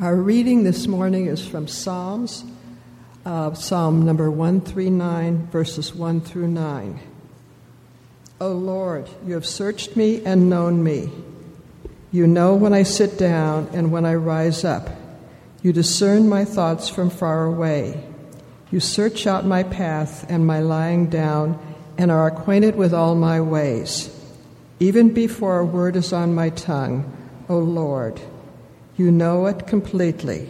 Our reading this morning is from Psalms, Psalm number 139, verses 1 through 9. O Lord, you have searched me and known me. You know when I sit down and when I rise up. You discern my thoughts from far away. You search out my path and my lying down and are acquainted with all my ways. Even before a word is on my tongue, O Lord, you know it completely.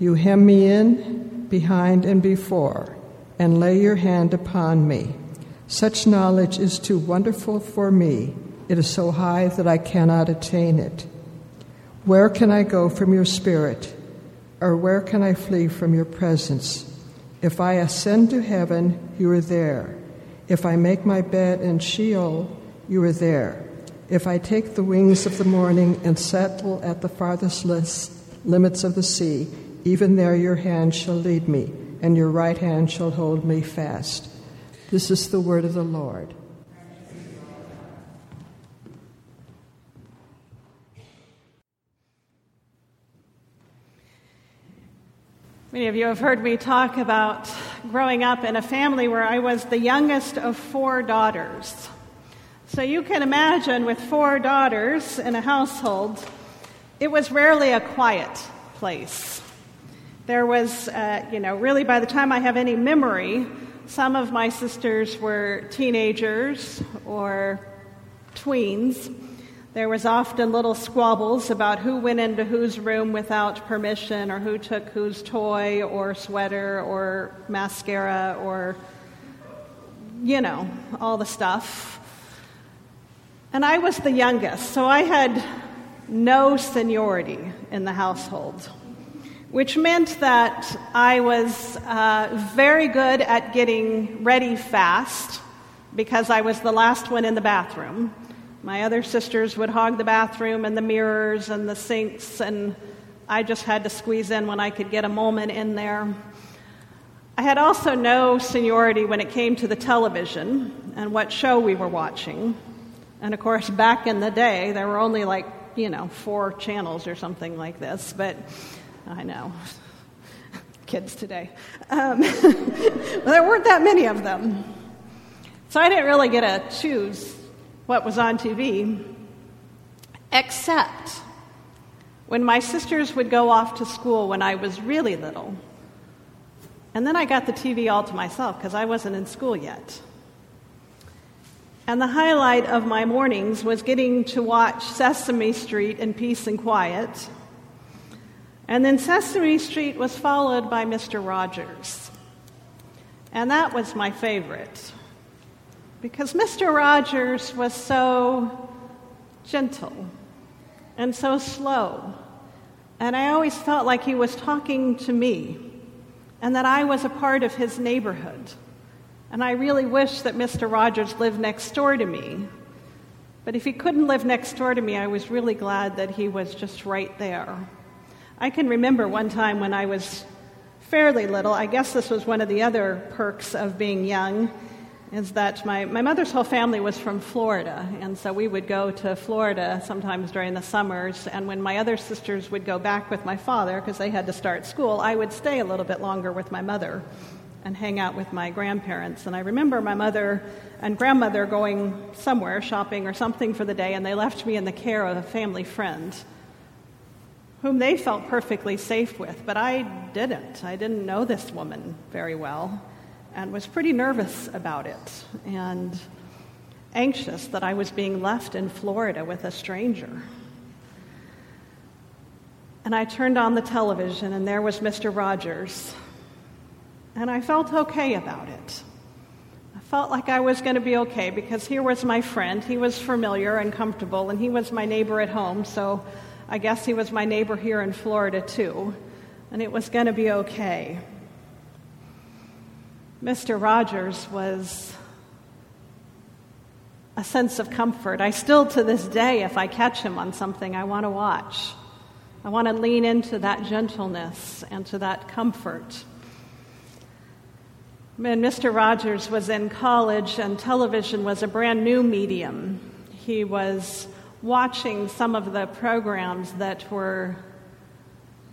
You hem me in, behind and before, and lay your hand upon me. Such knowledge is too wonderful for me. It is so high that I cannot attain it. Where can I go from your spirit? Or where can I flee from your presence? If I ascend to heaven, you are there. If I make my bed in Sheol, you are there. If I take the wings of the morning and settle at the farthest limits of the sea, even there your hand shall lead me, and your right hand shall hold me fast. This is the word of the Lord. Many of you have heard me talk about growing up in a family where I was the youngest of four daughters. So you can imagine, with four daughters in a household, it was rarely a quiet place. There was, really by the time I have any memory, some of my sisters were teenagers or tweens. There was often little squabbles about who went into whose room without permission, or who took whose toy or sweater or mascara or, all the stuff. And I was the youngest, so I had no seniority in the household, which meant that I was very good at getting ready fast because I was the last one in the bathroom. My other sisters would hog the bathroom and the mirrors and the sinks, and I just had to squeeze in when I could get a moment in there. I had also no seniority when it came to the television and what show we were watching. And, of course, back in the day, there were only four channels or something like this. But I know, kids today. Well, there weren't that many of them. So I didn't really get to choose what was on TV, except when my sisters would go off to school when I was really little. And then I got the TV all to myself because I wasn't in school yet. And the highlight of my mornings was getting to watch Sesame Street in peace and quiet. And then Sesame Street was followed by Mr. Rogers. And that was my favorite, because Mr. Rogers was so gentle and so slow. And I always felt like he was talking to me and that I was a part of his neighborhood. And I really wish that Mr. Rogers lived next door to me. But if he couldn't live next door to me, I was really glad that he was just right there. I can remember one time when I was fairly little, I guess this was one of the other perks of being young, is that my mother's whole family was from Florida. And so we would go to Florida sometimes during the summers. And when my other sisters would go back with my father, because they had to start school, I would stay a little bit longer with my mother and hang out with my grandparents. And I remember my mother and grandmother going somewhere, shopping or something for the day, and they left me in the care of a family friend whom they felt perfectly safe with. But I didn't. I didn't know this woman very well and was pretty nervous about it and anxious that I was being left in Florida with a stranger. And I turned on the television, and there was Mr. Rogers. And I felt okay about it. I felt like I was going to be okay because here was my friend. He was familiar and comfortable, and he was my neighbor at home, so I guess he was my neighbor here in Florida too. And it was going to be okay. Mr. Rogers was a sense of comfort. I still, to this day, if I catch him on something, I want to watch. I want to lean into that gentleness and to that comfort. When Mr. Rogers was in college and television was a brand new medium, he was watching some of the programs that were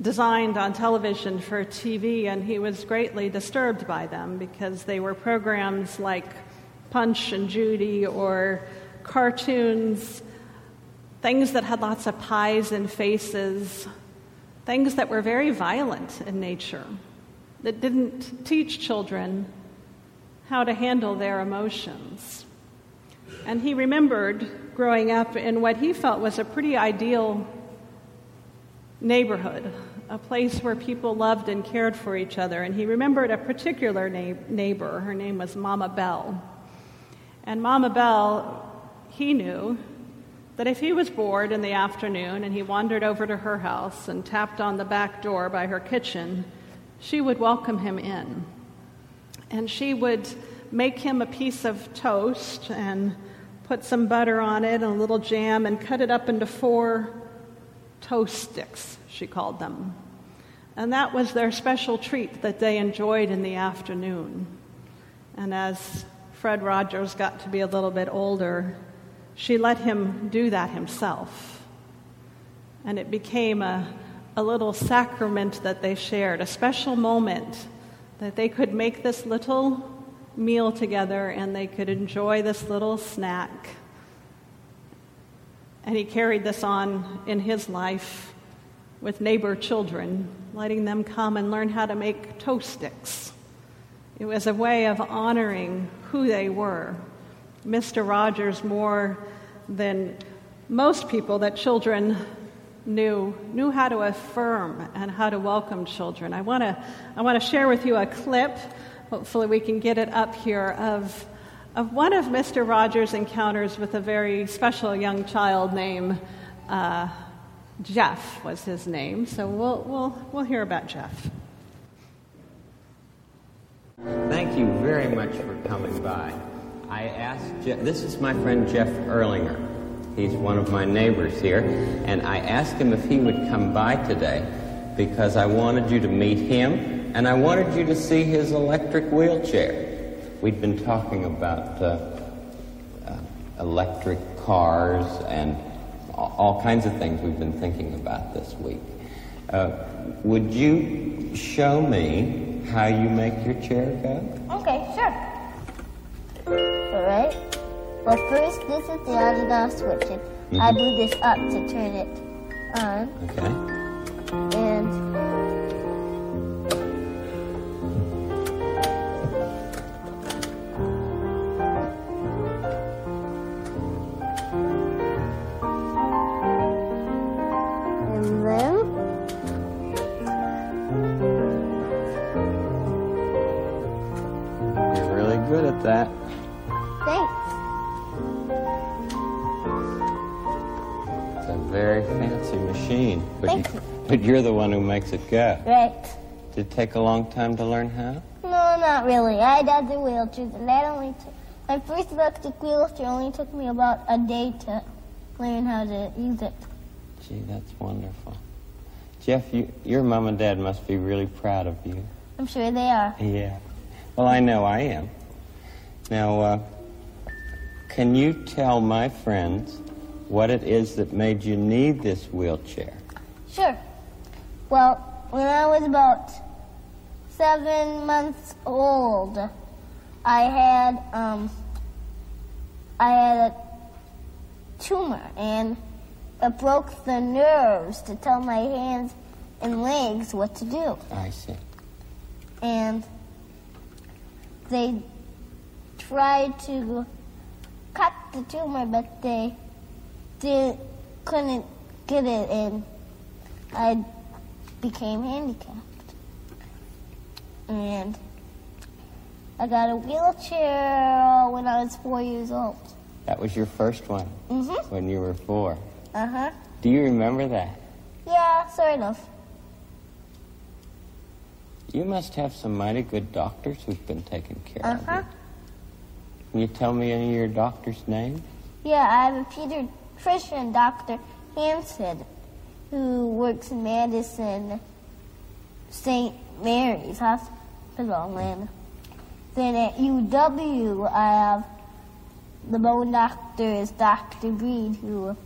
designed on television for TV, and he was greatly disturbed by them because they were programs like Punch and Judy or cartoons, things that had lots of pies and faces, things that were very violent in nature, that didn't teach children how to handle their emotions. And he remembered growing up in what he felt was a pretty ideal neighborhood, a place where people loved and cared for each other. And he remembered a particular neighbor. Her name was Mama Bell. And Mama Bell, he knew that if he was bored in the afternoon and he wandered over to her house and tapped on the back door by her kitchen, she would welcome him in. And she would make him a piece of toast and put some butter on it and a little jam and cut it up into 4 toast sticks, she called them. And that was their special treat that they enjoyed in the afternoon. And as Fred Rogers got to be a little bit older, she let him do that himself. And it became a little sacrament that they shared, a special moment that they could make this little meal together and they could enjoy this little snack. And he carried this on in his life with neighbor children, letting them come and learn how to make toast sticks. It was a way of honoring who they were. Mr. Rogers, more than most people that children knew how to affirm and how to welcome children. I want to share with you a clip, hopefully we can get it up here, of one of Mr. Rogers' encounters with a very special young child named Jeff was his name. So we'll hear about Jeff. Thank you very much for coming by. I asked Jeff, this is my friend Jeff Erlinger. He's one of my neighbors here, and I asked him if he would come by today because I wanted you to meet him and I wanted you to see his electric wheelchair. We'd been talking about electric cars and all kinds of things we've been thinking about this week. Would you show me how you make your chair go? Okay, sure. All right. Well, first, this is the on and off switch. Mm-hmm. I do this up to turn it on. Okay. And then good at that. Thanks. It's a very fancy machine, but you're the one who makes it go. Right. Did it take a long time to learn how? No, not really. I had the wheelchairs, and that only took... My first electric wheelchair only took me about a day to learn how to use it. Gee, that's wonderful. Jeff, your mom and dad must be really proud of you. I'm sure they are. Yeah. Well, I know I am. Now, can you tell my friends what it is that made you need this wheelchair? Sure. Well, when I was about 7 months old, I had a tumor, and it broke the nerves to tell my hands and legs what to do. I see. And they tried to cut the tumor, but they couldn't get it, and I became handicapped. And I got a wheelchair when I was 4 years old. That was your first one? Mm-hmm. When you were 4? Uh-huh. Do you remember that? Yeah, sort of. You must have some mighty good doctors who've been taking care of you. Can you tell me any of your doctor's names? Yeah, I have a pediatrician, Dr. Hansen, who works in Madison, St. Mary's Hospital. And then at UW, I have the bone doctor is Dr. Green, who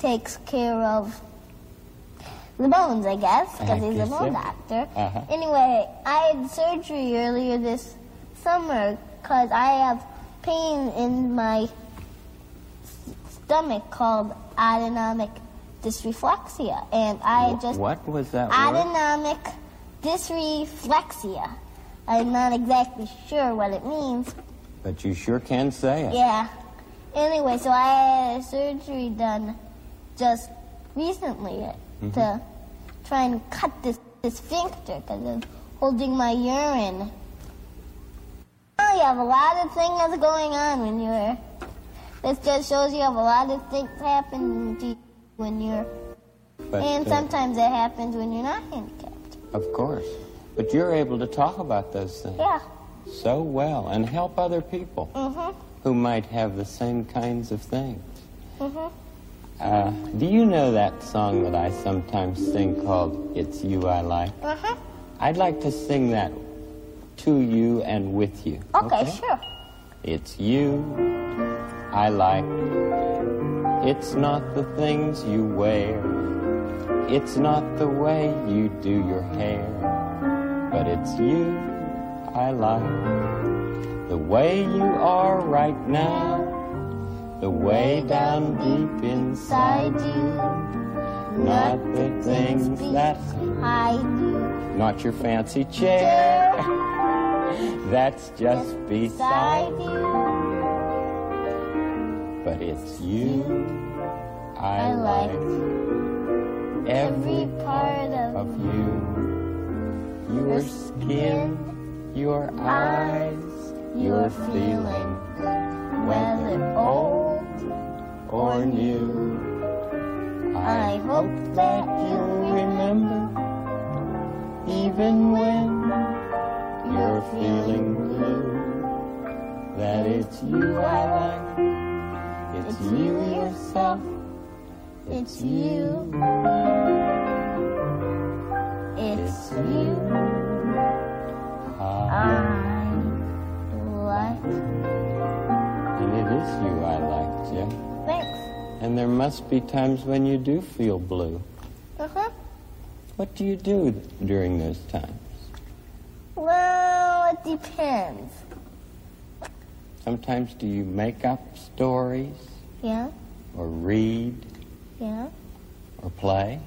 takes care of the bones, I guess, because he's a bone doctor. Anyway, I had surgery earlier this summer because I have pain in my stomach called autonomic dysreflexia, and I just... What was that word? Autonomic dysreflexia. I'm not exactly sure what it means. But you sure can say it. Yeah. Anyway, so I had surgery done just recently to try and cut this sphincter because it's holding my urine. Well, you have a lot of things going on when you're... This just shows you have a lot of things happen to you when you're... But, and sometimes it happens when you're not handicapped. Of course. But you're able to talk about those things. Yeah. So well, and help other people who might have the same kinds of things. Do you know that song that I sometimes sing called It's You I Like? I'd like to sing that to you and with you. Okay, sure. It's you I like. It's not the things you wear. It's not the way you do your hair. But it's you I like. The way you are right now. The way down deep inside you. Not the things that hide you. Not your fancy chair. That's just beside you. But it's you I like. Every part of you. Your skin. Your eyes, your feeling, whether old or new. I hope that you'll remember, even when you're feeling blue, that it's you I like, it's you yourself, it's you, it's you. I like. And it is you I like, Jeff. Thanks. And there must be times when you do feel blue. What do you do during those times? Well, it depends. Sometimes do you make up stories? Yeah. Or read? Yeah. Or play?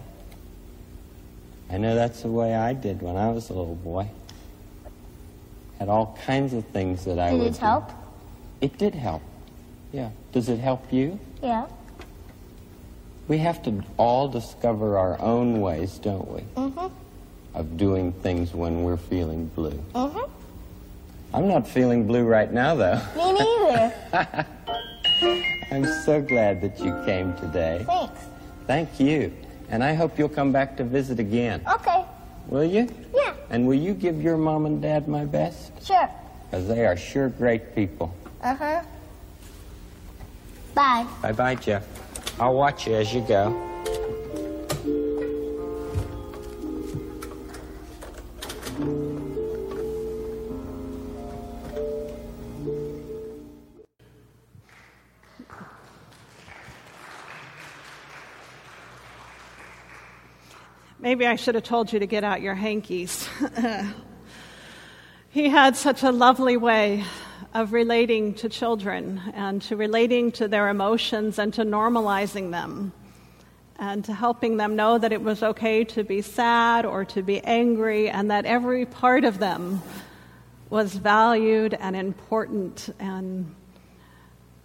I know that's the way I did when I was a little boy. Had all kinds of things that I would do. Did it help? It did help, yeah. Does it help you? Yeah. We have to all discover our own ways, don't we? Of doing things when we're feeling blue. I'm not feeling blue right now, though. Me neither. I'm so glad that you came today. Thanks. Thank you. And I hope you'll come back to visit again. Okay. Will you? Yeah. And will you give your mom and dad my best? Sure. Because they are sure great people. Bye. Bye-bye, Jeff. I'll watch you as you go. Maybe I should have told you to get out your hankies. He had such a lovely way of relating to children and to relating to their emotions and to normalizing them and to helping them know that it was okay to be sad or to be angry and that every part of them was valued and important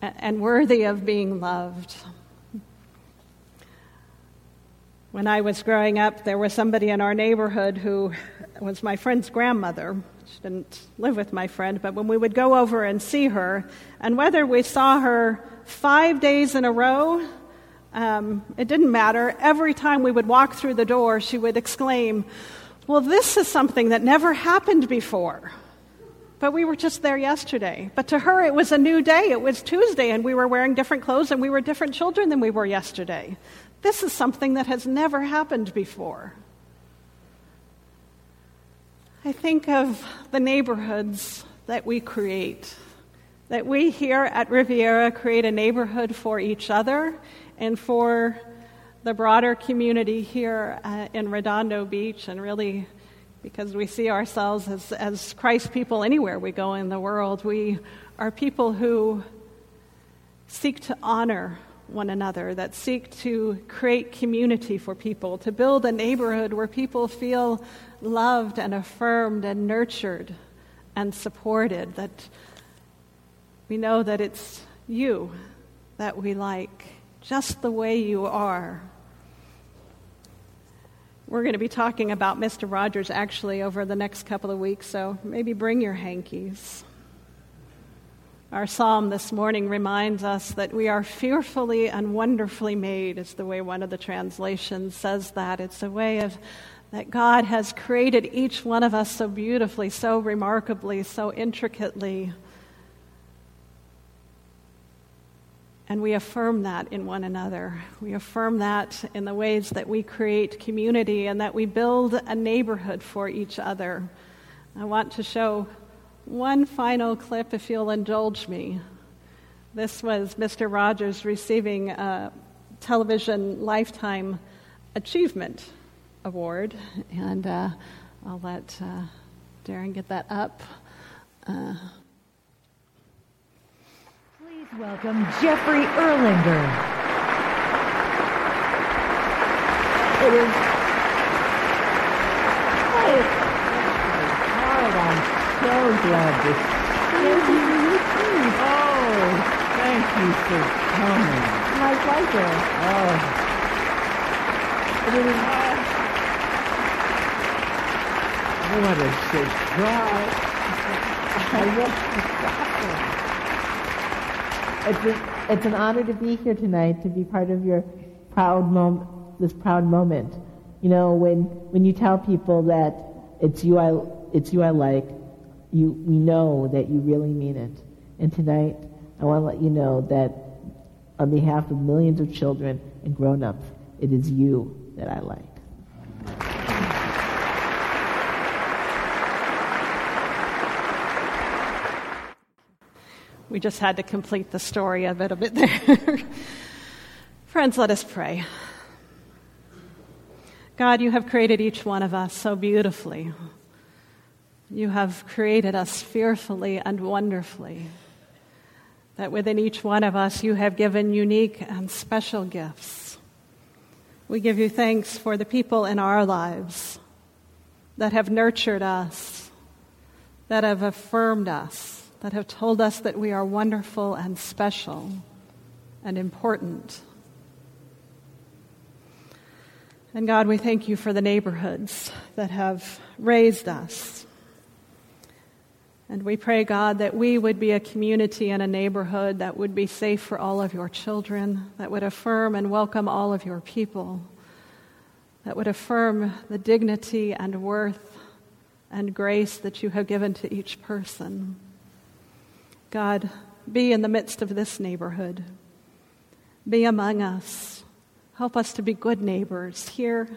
and worthy of being loved. When I was growing up, there was somebody in our neighborhood who was my friend's grandmother. She didn't live with my friend, but when we would go over and see her, and whether we saw her 5 days in a row, it didn't matter. Every time we would walk through the door, she would exclaim, "Well, this is something that never happened before. But we were just there yesterday." But to her, it was a new day. It was Tuesday, and we were wearing different clothes, and we were different children than we were yesterday. This is something that has never happened before. I think of the neighborhoods that we create, that we here at Riviera create a neighborhood for each other and for the broader community here in Redondo Beach, and really because we see ourselves as Christ people anywhere we go in the world. We are people who seek to honor one another, that seek to create community for people, to build a neighborhood where people feel loved and affirmed and nurtured and supported, that we know that it's you that we like, just the way you are. We're going to be talking about Mr. Rogers actually over the next couple of weeks, so maybe bring your hankies. Our psalm this morning reminds us that we are fearfully and wonderfully made, is the way one of the translations says that. It's a way of that God has created each one of us so beautifully, so remarkably, so intricately. And we affirm that in one another. We affirm that in the ways that we create community and that we build a neighborhood for each other. I want to show one final clip, if you'll indulge me. This was Mr. Rogers receiving a Television Lifetime Achievement Award. And I'll let Darren get that up. Please welcome Jeffrey Erlinger. It is quite hard on. So glad to see you. Oh, thank you for coming. My pleasure. Oh. What a surprise. It's an honor to be here tonight, to be part of your proud moment. You know, when you tell people that it's you I like. We know that you really mean it. And tonight, I want to let you know that on behalf of millions of children and grown-ups, it is you that I like. We just had to complete the story of it a bit there. Friends, let us pray. God, you have created each one of us so beautifully. You have created us fearfully and wonderfully, that within each one of us you have given unique and special gifts. We give you thanks for the people in our lives that have nurtured us, that have affirmed us, that have told us that we are wonderful and special and important. And God, we thank you for the neighborhoods that have raised us. And we pray, God, that we would be a community and a neighborhood that would be safe for all of your children, that would affirm and welcome all of your people, that would affirm the dignity and worth and grace that you have given to each person. God, be in the midst of this neighborhood. Be among us. Help us to be good neighbors here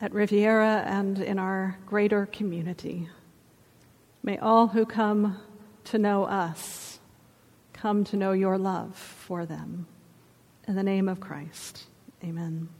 at Riviera and in our greater community. May all who come to know us come to know your love for them. In the name of Christ, amen.